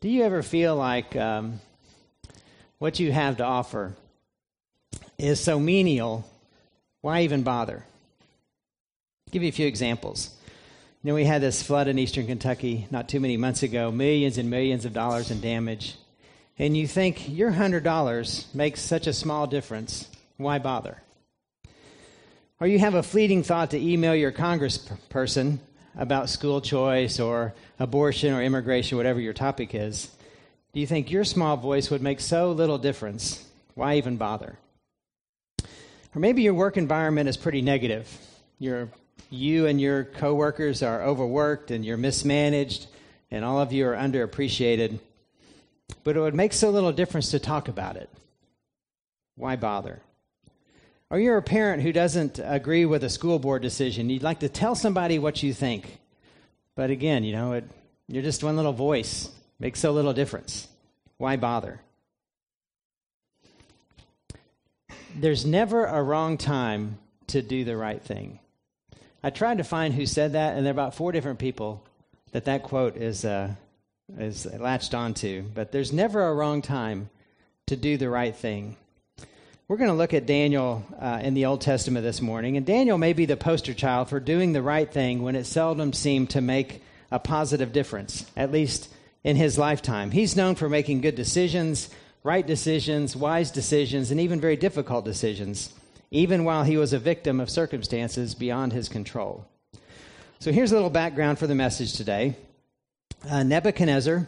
Do you ever feel like what you have to offer is so menial, why even bother? I'll give you a few examples. You know, we had this flood in eastern Kentucky not too many months ago, millions and millions of dollars in damage. And you think your $100 makes such a small difference, why bother? Or you have a fleeting thought to email your congressperson about school choice or abortion or immigration, whatever your topic is. Do you think your small voice would make so little difference? Why even bother? Or maybe your work environment is pretty negative. You and your coworkers are overworked and you're mismanaged and all of you are underappreciated. But it would make so little difference to talk about it. Why bother? Or you're a parent who doesn't agree with a school board decision. You'd like to tell somebody what you think. But again, you know, you're just one little voice. Makes so little difference. Why bother? There's never a wrong time to do the right thing. I tried to find who said that, and there are about 4 different people that quote is latched onto. But there's never a wrong time to do the right thing. We're going to look at Daniel in the Old Testament this morning, and Daniel may be the poster child for doing the right thing when it seldom seemed to make a positive difference, at least in his lifetime. He's known for making good decisions, right decisions, wise decisions, and even very difficult decisions, even while he was a victim of circumstances beyond his control. So here's a little background for the message today. Nebuchadnezzar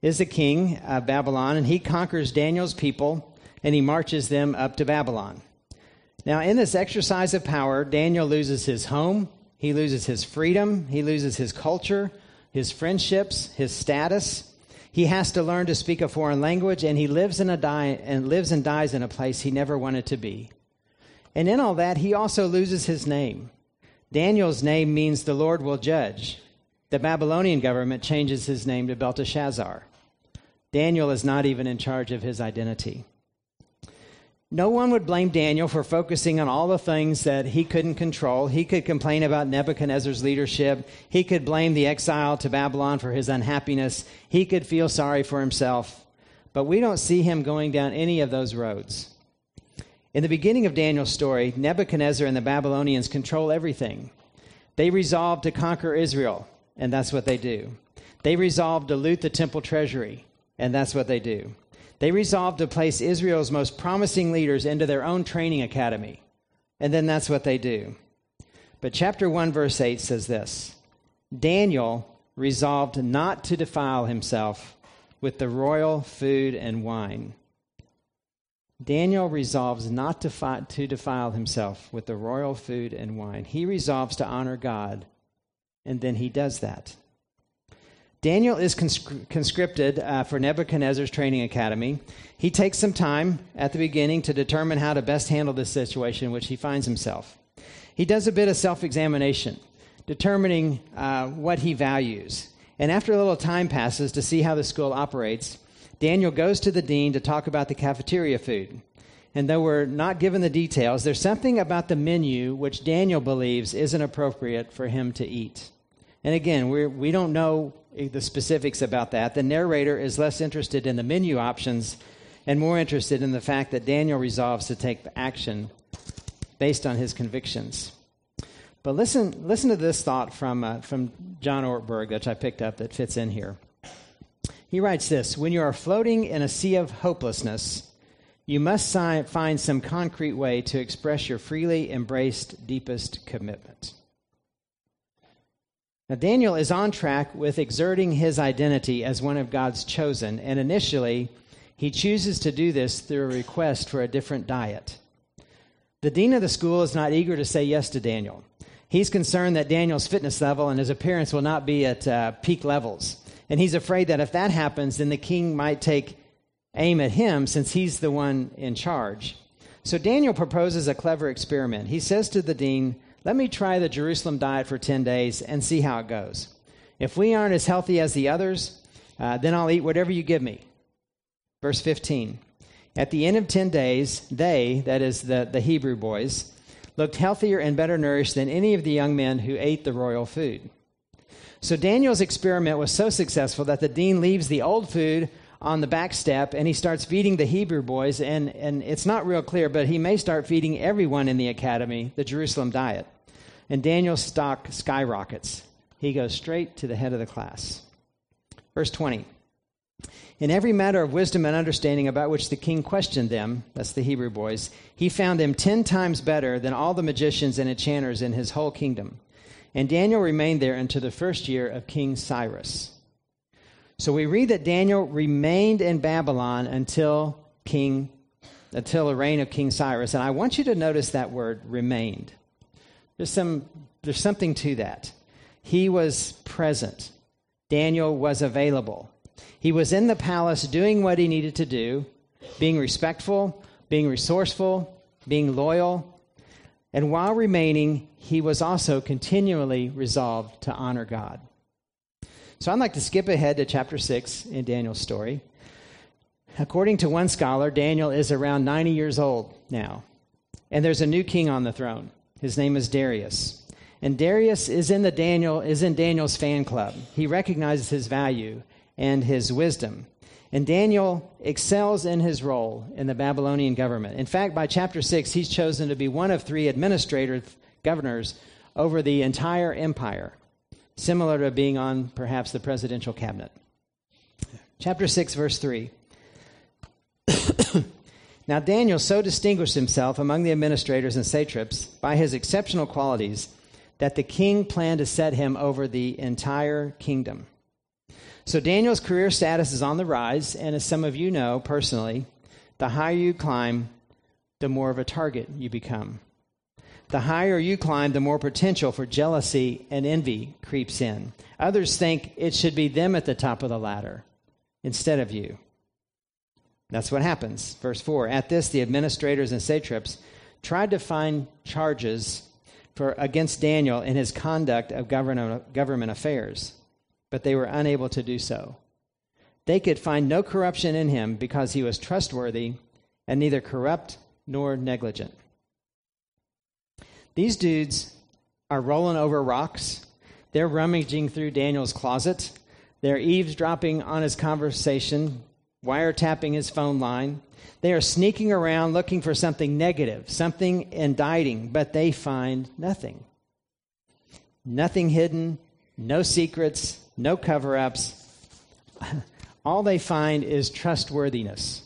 is the king of Babylon, and he conquers Daniel's people, and he marches them up to Babylon. Now, in this exercise of power, Daniel loses his home, he loses his freedom, he loses his culture, his friendships, his status. He has to learn to speak a foreign language, and he lives and dies in a place he never wanted to be. And in all that, he also loses his name. Daniel's name means the Lord will judge. The Babylonian government changes his name to Belteshazzar. Daniel is not even in charge of his identity. No one would blame Daniel for focusing on all the things that he couldn't control. He could complain about Nebuchadnezzar's leadership. He could blame the exile to Babylon for his unhappiness. He could feel sorry for himself. But we don't see him going down any of those roads. In the beginning of Daniel's story, Nebuchadnezzar and the Babylonians control everything. They resolve to conquer Israel, and that's what they do. They resolve to loot the temple treasury, and that's what they do. They resolved to place Israel's most promising leaders into their own training academy. And then that's what they do. But chapter 1, verse 8 says this: Daniel resolved not to defile himself with the royal food and wine. Daniel resolves not to defile himself with the royal food and wine. He resolves to honor God, and then he does that. Daniel is conscripted for Nebuchadnezzar's training academy. He takes some time at the beginning to determine how to best handle this situation in which he finds himself. He does a bit of self-examination, determining what he values. And after a little time passes to see how the school operates, Daniel goes to the dean to talk about the cafeteria food. And though we're not given the details, there's something about the menu which Daniel believes isn't appropriate for him to eat. And again, we don't know the specifics about that. The narrator is less interested in the menu options and more interested in the fact that Daniel resolves to take action based on his convictions. But listen to this thought from John Ortberg that I picked up that fits in here. He writes this: when you are floating in a sea of hopelessness, you must find some concrete way to express your freely embraced deepest commitment. Now, Daniel is on track with exerting his identity as one of God's chosen, and initially, he chooses to do this through a request for a different diet. The dean of the school is not eager to say yes to Daniel. He's concerned that Daniel's fitness level and his appearance will not be at peak levels, and he's afraid that if that happens, then the king might take aim at him since he's the one in charge. So Daniel proposes a clever experiment. He says to the dean, "Let me try the Jerusalem diet for 10 days and see how it goes. If we aren't as healthy as the others, then I'll eat whatever you give me." Verse 15, at the end of 10 days, they, that is the Hebrew boys, looked healthier and better nourished than any of the young men who ate the royal food. So Daniel's experiment was so successful that the dean leaves the old food on the back step, and he starts feeding the Hebrew boys, and it's not real clear, but he may start feeding everyone in the academy the Jerusalem diet. And Daniel's stock skyrockets. He goes straight to the head of the class. Verse 20. In every matter of wisdom and understanding about which the king questioned them, that's the Hebrew boys, he found them 10 times better than all the magicians and enchanters in his whole kingdom. And Daniel remained there until the first year of King Cyrus. So we read that Daniel remained in Babylon until the reign of King Cyrus. And I want you to notice that word, remained. There's something to that. He was present. Daniel was available. He was in the palace doing what he needed to do, being respectful, being resourceful, being loyal. And while remaining, he was also continually resolved to honor God. So I'd like to skip ahead to chapter 6 in Daniel's story. According to one scholar, Daniel is around 90 years old now. And there's a new king on the throne. His name is Darius. And Darius is in Daniel's fan club. He recognizes his value and his wisdom. And Daniel excels in his role in the Babylonian government. In fact, by chapter 6, he's chosen to be one of 3 governors over the entire empire, similar to being on perhaps the presidential cabinet. Chapter 6, verse 3. Now Daniel so distinguished himself among the administrators and satraps by his exceptional qualities that the king planned to set him over the entire kingdom. So Daniel's career status is on the rise, and as some of you know personally, the higher you climb, the more of a target you become. The higher you climb, the more potential for jealousy and envy creeps in. Others think it should be them at the top of the ladder instead of you. That's what happens. Verse 4, at this, the administrators and satraps tried to find charges against Daniel in his conduct of government affairs, but they were unable to do so. They could find no corruption in him because he was trustworthy and neither corrupt nor negligent. These dudes are rolling over rocks. They're rummaging through Daniel's closet. They're eavesdropping on his conversation, wiretapping his phone line. They are sneaking around looking for something negative, something indicting, but they find nothing. Nothing hidden, no secrets, no cover-ups. All they find is trustworthiness.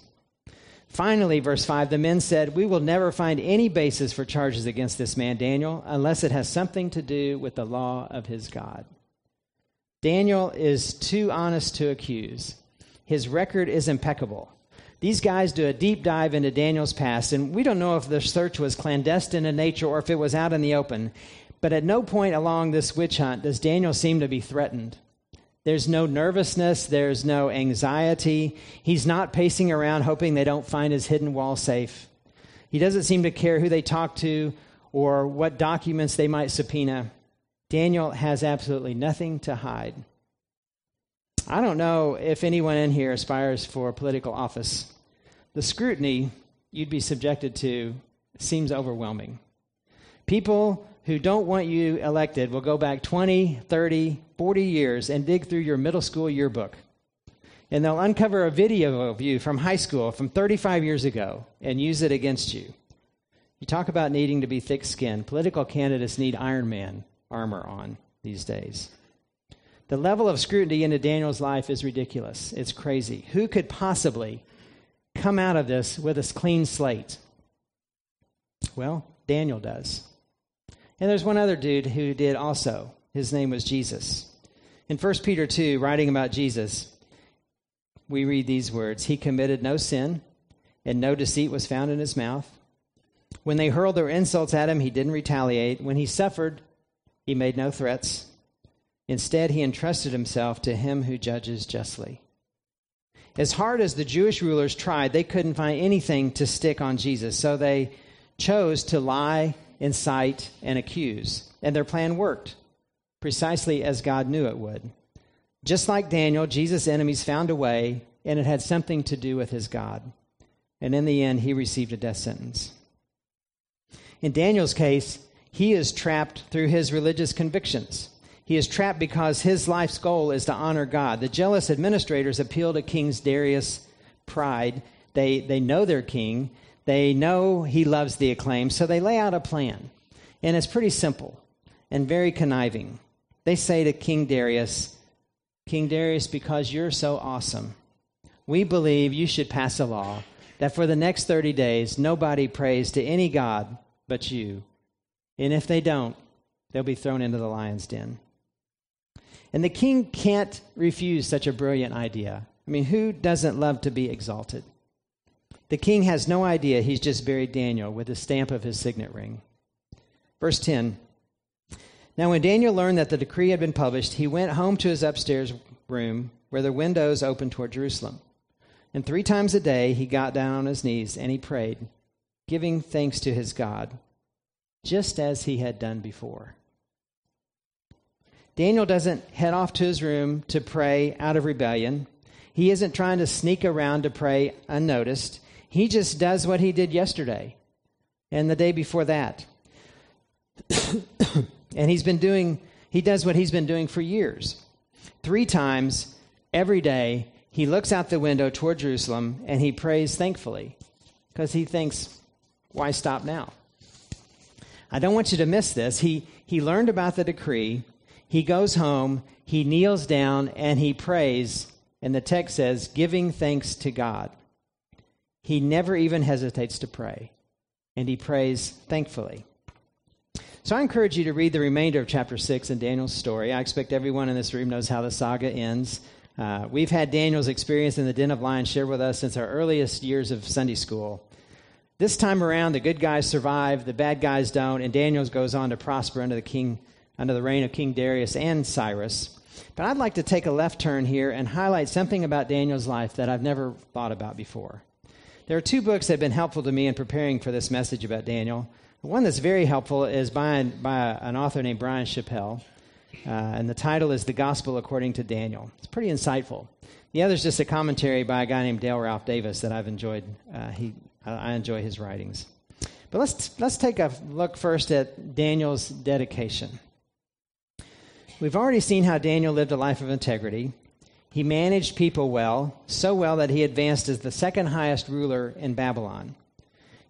Finally, verse 5, the men said, "We will never find any basis for charges against this man, Daniel, unless it has something to do with the law of his God." Daniel is too honest to accuse. His record is impeccable. These guys do a deep dive into Daniel's past, and we don't know if the search was clandestine in nature or if it was out in the open, but at no point along this witch hunt does Daniel seem to be threatened. There's no nervousness. There's no anxiety. He's not pacing around hoping they don't find his hidden wall safe. He doesn't seem to care who they talk to or what documents they might subpoena. Daniel has absolutely nothing to hide. I don't know if anyone in here aspires for political office. The scrutiny you'd be subjected to seems overwhelming. People who don't want you elected will go back 20, 30, 40 years and dig through your middle school yearbook. And they'll uncover a video of you from high school from 35 years ago and use it against you. You talk about needing to be thick-skinned. Political candidates need Iron Man armor on these days. The level of scrutiny into Daniel's life is ridiculous. It's crazy. Who could possibly come out of this with a clean slate? Well, Daniel does. And there's one other dude who did also. His name was Jesus. In 1 Peter 2, writing about Jesus, we read these words. He committed no sin, and no deceit was found in his mouth. When they hurled their insults at him, he didn't retaliate. When he suffered, he made no threats. Instead, he entrusted himself to him who judges justly. As hard as the Jewish rulers tried, they couldn't find anything to stick on Jesus, so they chose to lie, incite, and accuse. And their plan worked, precisely as God knew it would. Just like Daniel, Jesus' enemies found a way, and it had something to do with his God. And in the end, he received a death sentence. In Daniel's case, he is trapped through his religious convictions. He is trapped because his life's goal is to honor God. The jealous administrators appeal to King Darius' pride. They know their king. They know he loves the acclaim, so they lay out a plan. And it's pretty simple and very conniving. They say to King Darius, because you're so awesome, we believe you should pass a law that for the next 30 days, nobody prays to any god but you. And if they don't, they'll be thrown into the lion's den. And the king can't refuse such a brilliant idea. I mean, who doesn't love to be exalted? The king has no idea he's just buried Daniel with the stamp of his signet ring. Verse 10, now when Daniel learned that the decree had been published, he went home to his upstairs room where the windows opened toward Jerusalem. And 3 times a day he got down on his knees and he prayed, giving thanks to his God, just as he had done before. Daniel doesn't head off to his room to pray out of rebellion. He isn't trying to sneak around to pray unnoticed. He just does what he did yesterday and the day before that. And he does what he's been doing for years. 3 times every day, he looks out the window toward Jerusalem, and he prays thankfully because he thinks, why stop now? I don't want you to miss this. He learned about the decree. He goes home. He kneels down, and he prays. And the text says, giving thanks to God. He never even hesitates to pray, and he prays thankfully. So I encourage you to read the remainder of chapter 6 in Daniel's story. I expect everyone in this room knows how the saga ends. We've had Daniel's experience in the den of lions shared with us since our earliest years of Sunday school. This time around, the good guys survive, the bad guys don't, and Daniel goes on to prosper under the reign of King Darius and Cyrus. But I'd like to take a left turn here and highlight something about Daniel's life that I've never thought about before. There are 2 books that have been helpful to me in preparing for this message about Daniel. The one that's very helpful is by an author named Bryan Chapell. And the title is The Gospel According to Daniel. It's pretty insightful. The other is just a commentary by a guy named Dale Ralph Davis that I've enjoyed. I enjoy his writings. But let's take a look first at Daniel's dedication. We've already seen how Daniel lived a life of integrity. He managed people well, so well that he advanced as the 2nd highest ruler in Babylon.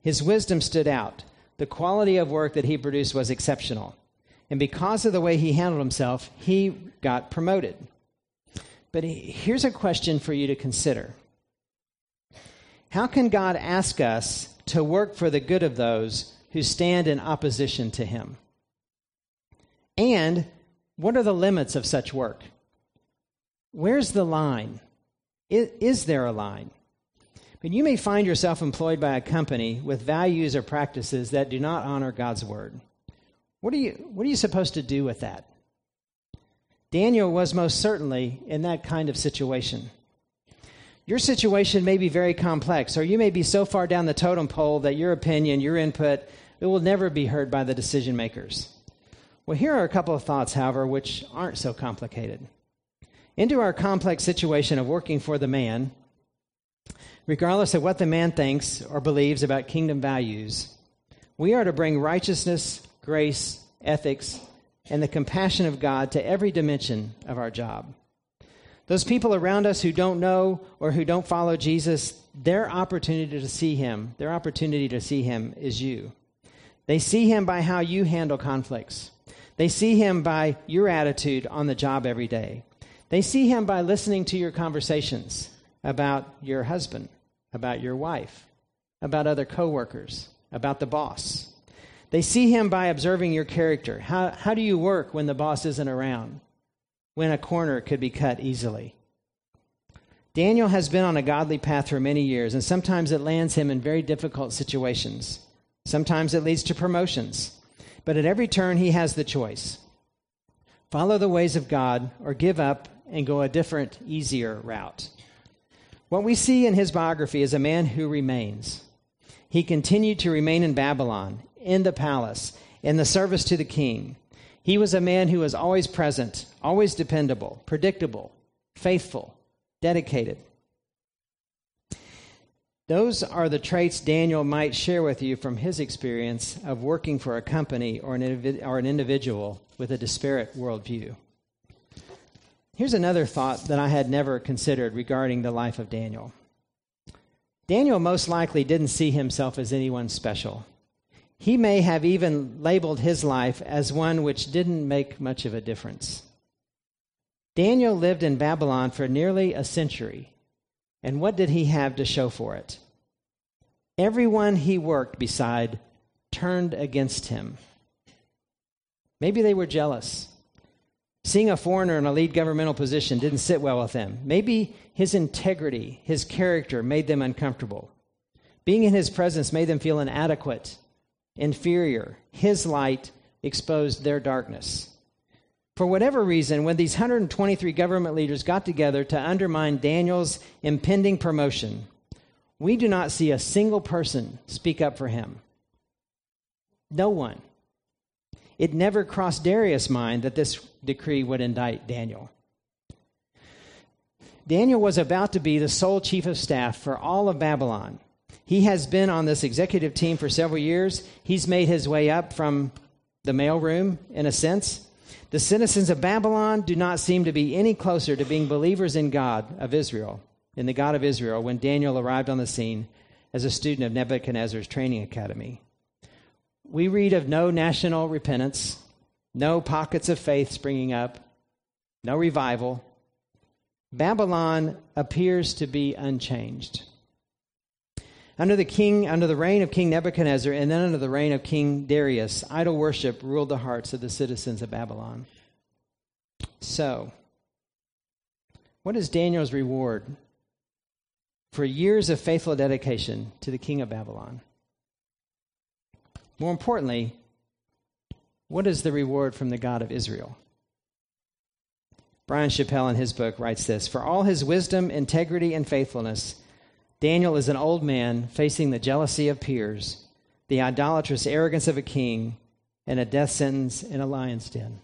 His wisdom stood out. The quality of work that he produced was exceptional. And because of the way he handled himself, he got promoted. But here's a question for you to consider. How can God ask us to work for the good of those who stand in opposition to him? And what are the limits of such work? Where's the line? Is there a line? But you may find yourself employed by a company with values or practices that do not honor God's word. What are you supposed to do with that? Daniel was most certainly in that kind of situation. Your situation may be very complex, or you may be so far down the totem pole that your opinion, your input, it will never be heard by the decision makers. Well, here are a couple of thoughts, however, which aren't so complicated. Into our complex situation of working for the man, regardless of what the man thinks or believes about kingdom values, we are to bring righteousness, grace, ethics, and the compassion of God to every dimension of our job. Those people around us who don't know or who don't follow Jesus, their opportunity to see him is you. They see him by how you handle conflicts. They see him by your attitude on the job every day. They see him by listening to your conversations about your husband, about your wife, about other coworkers, about the boss. They see him by observing your character. How do you work when the boss isn't around, when a corner could be cut easily? Daniel has been on a godly path for many years, and sometimes it lands him in very difficult situations. Sometimes it leads to promotions. But at every turn, he has the choice. Follow the ways of God or give up and go a different, easier route. What we see in his biography is a man who remains. He continued to remain in Babylon, in the palace, in the service to the king. He was a man who was always present, always dependable, predictable, faithful, dedicated. Those are the traits Daniel might share with you from his experience of working for a company or an individual with a disparate worldview. Here's another thought that I had never considered regarding the life of Daniel. Daniel most likely didn't see himself as anyone special. He may have even labeled his life as one which didn't make much of a difference. Daniel lived in Babylon for nearly a century, and what did he have to show for it? Everyone he worked beside turned against him. Maybe they were jealous. Seeing a foreigner in a lead governmental position didn't sit well with them. Maybe his integrity, his character made them uncomfortable. Being in his presence made them feel inadequate, inferior. His light exposed their darkness. For whatever reason, when these 123 government leaders got together to undermine Daniel's impending promotion, we do not see a single person speak up for him. No one. It never crossed Darius' mind that this decree would indict Daniel. Daniel was about to be the sole chief of staff for all of Babylon. He has been on this executive team for several years. He's made his way up from the mailroom, in a sense. The citizens of Babylon do not seem to be any closer to being believers in God of Israel, in the God of Israel, when Daniel arrived on the scene as a student of Nebuchadnezzar's training academy. We read of no national repentance, no pockets of faith springing up, no revival. Babylon appears to be unchanged. Under the reign of King Nebuchadnezzar and then under the reign of King Darius, idol worship ruled the hearts of the citizens of Babylon. So, what is Daniel's reward for years of faithful dedication to the king of Babylon? More importantly, what is the reward from the God of Israel? Bryan Chapell in his book writes this, "For all his wisdom, integrity, and faithfulness, Daniel is an old man facing the jealousy of peers, the idolatrous arrogance of a king, and a death sentence in a lion's den."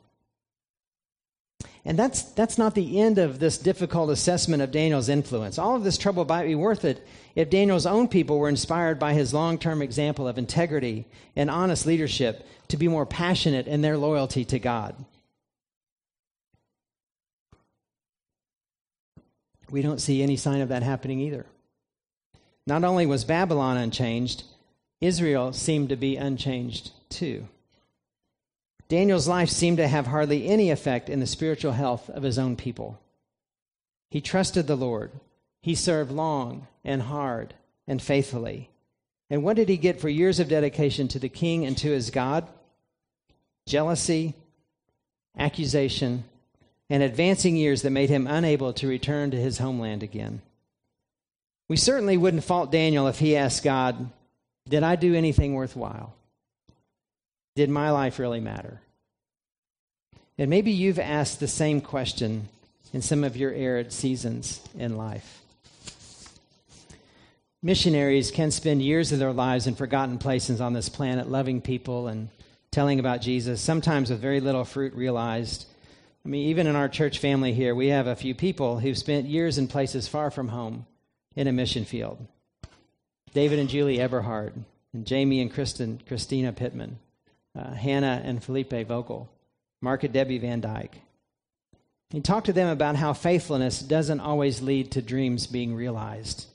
And that's not the end of this difficult assessment of Daniel's influence. All of this trouble might be worth it if Daniel's own people were inspired by his long-term example of integrity and honest leadership to be more passionate in their loyalty to God. We don't see any sign of that happening either. Not only was Babylon unchanged, Israel seemed to be unchanged too. Daniel's life seemed to have hardly any effect in the spiritual health of his own people. He trusted the Lord. He served long and hard and faithfully. And what did he get for years of dedication to the king and to his God? Jealousy, accusation, and advancing years that made him unable to return to his homeland again. We certainly wouldn't fault Daniel if he asked God, "Did I do anything worthwhile? Did my life really matter?" And maybe you've asked the same question in some of your arid seasons in life. Missionaries can spend years of their lives in forgotten places on this planet, loving people and telling about Jesus, sometimes with very little fruit realized. I mean, even in our church family here, we have a few people who've spent years in places far from home in a mission field. David and Julie Eberhard, and Jamie and Christina Pittman, Hannah and Felipe Vogel, Mark and Debbie Van Dyke. He talked to them about how faithfulness doesn't always lead to dreams being realized.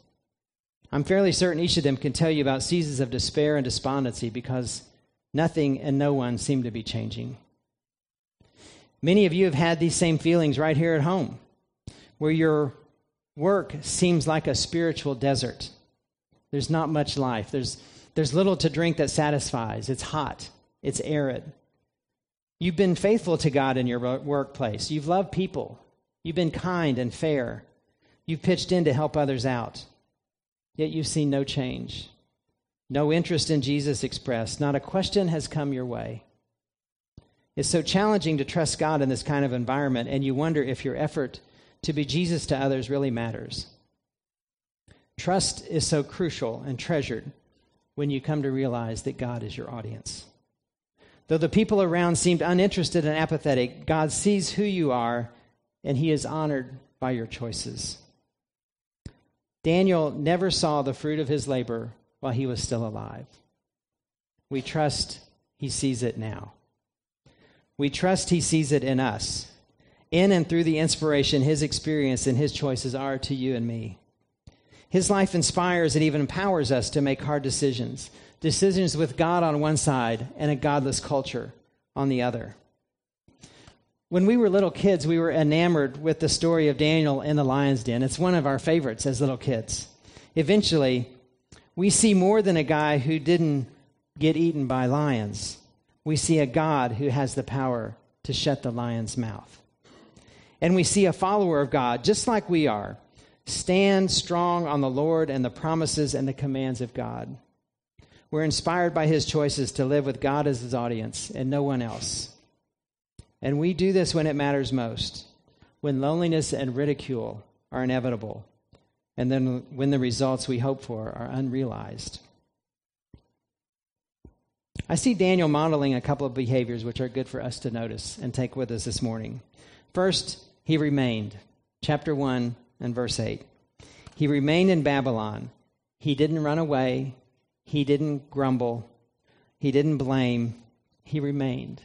I'm fairly certain each of them can tell you about seasons of despair and despondency because nothing and no one seemed to be changing. Many of you have had these same feelings right here at home, where your work seems like a spiritual desert. There's not much life. There's little to drink that satisfies. It's hot. It's arid. You've been faithful to God in your workplace. You've loved people. You've been kind and fair. You've pitched in to help others out. Yet you've seen no change, no interest in Jesus expressed. Not a question has come your way. It's so challenging to trust God in this kind of environment, and you wonder if your effort to be Jesus to others really matters. Trust is so crucial and treasured when you come to realize that God is your audience. Though the people around seemed uninterested and apathetic, God sees who you are, and he is honored by your choices. Daniel never saw the fruit of his labor while he was still alive. We trust he sees it now. We trust he sees it in us. In and through the inspiration his experience and his choices are to you and me. His life inspires and even empowers us to make hard decisions. Decisions with God on one side and a godless culture on the other. When we were little kids, we were enamored with the story of Daniel in the lion's den. It's one of our favorites as little kids. Eventually, we see more than a guy who didn't get eaten by lions. We see a God who has the power to shut the lion's mouth. And we see a follower of God, just like we are, stand strong on the Lord and the promises and the commands of God. We're inspired by his choices to live with God as his audience and no one else. And we do this when it matters most, when loneliness and ridicule are inevitable, and then when the results we hope for are unrealized. I see Daniel modeling a couple of behaviors which are good for us to notice and take with us this morning. First, he remained. Chapter 1 and verse 8. He remained in Babylon. He didn't run away. He didn't grumble. He didn't blame. He remained.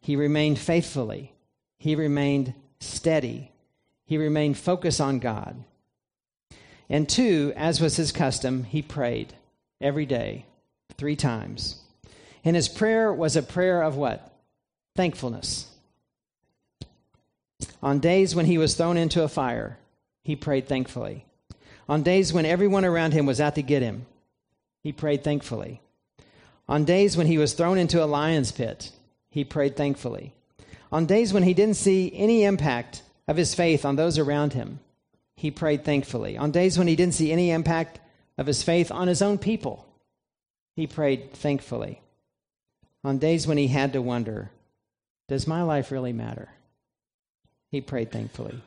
He remained faithfully. He remained steady. He remained focused on God. And two, as was his custom, he prayed every day, 3 times. And his prayer was a prayer of what? Thankfulness. On days when he was thrown into a fire, he prayed thankfully. On days when everyone around him was out to get him, he prayed thankfully. On days when he was thrown into a lion's pit, he prayed thankfully. On days when he didn't see any impact of his faith on those around him, he prayed thankfully. On days when he didn't see any impact of his faith on his own people, he prayed thankfully. On days when he had to wonder, does my life really matter? He prayed thankfully.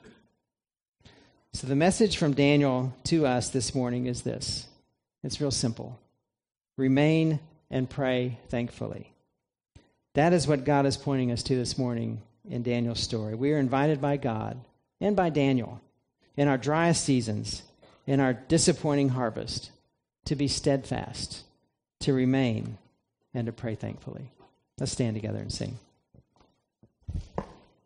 So the message from Daniel to us this morning is this. It's real simple. Remain and pray thankfully. That is what God is pointing us to this morning in Daniel's story. We are invited by God and by Daniel in our driest seasons, in our disappointing harvest, to be steadfast, to remain, and to pray thankfully. Let's stand together and sing.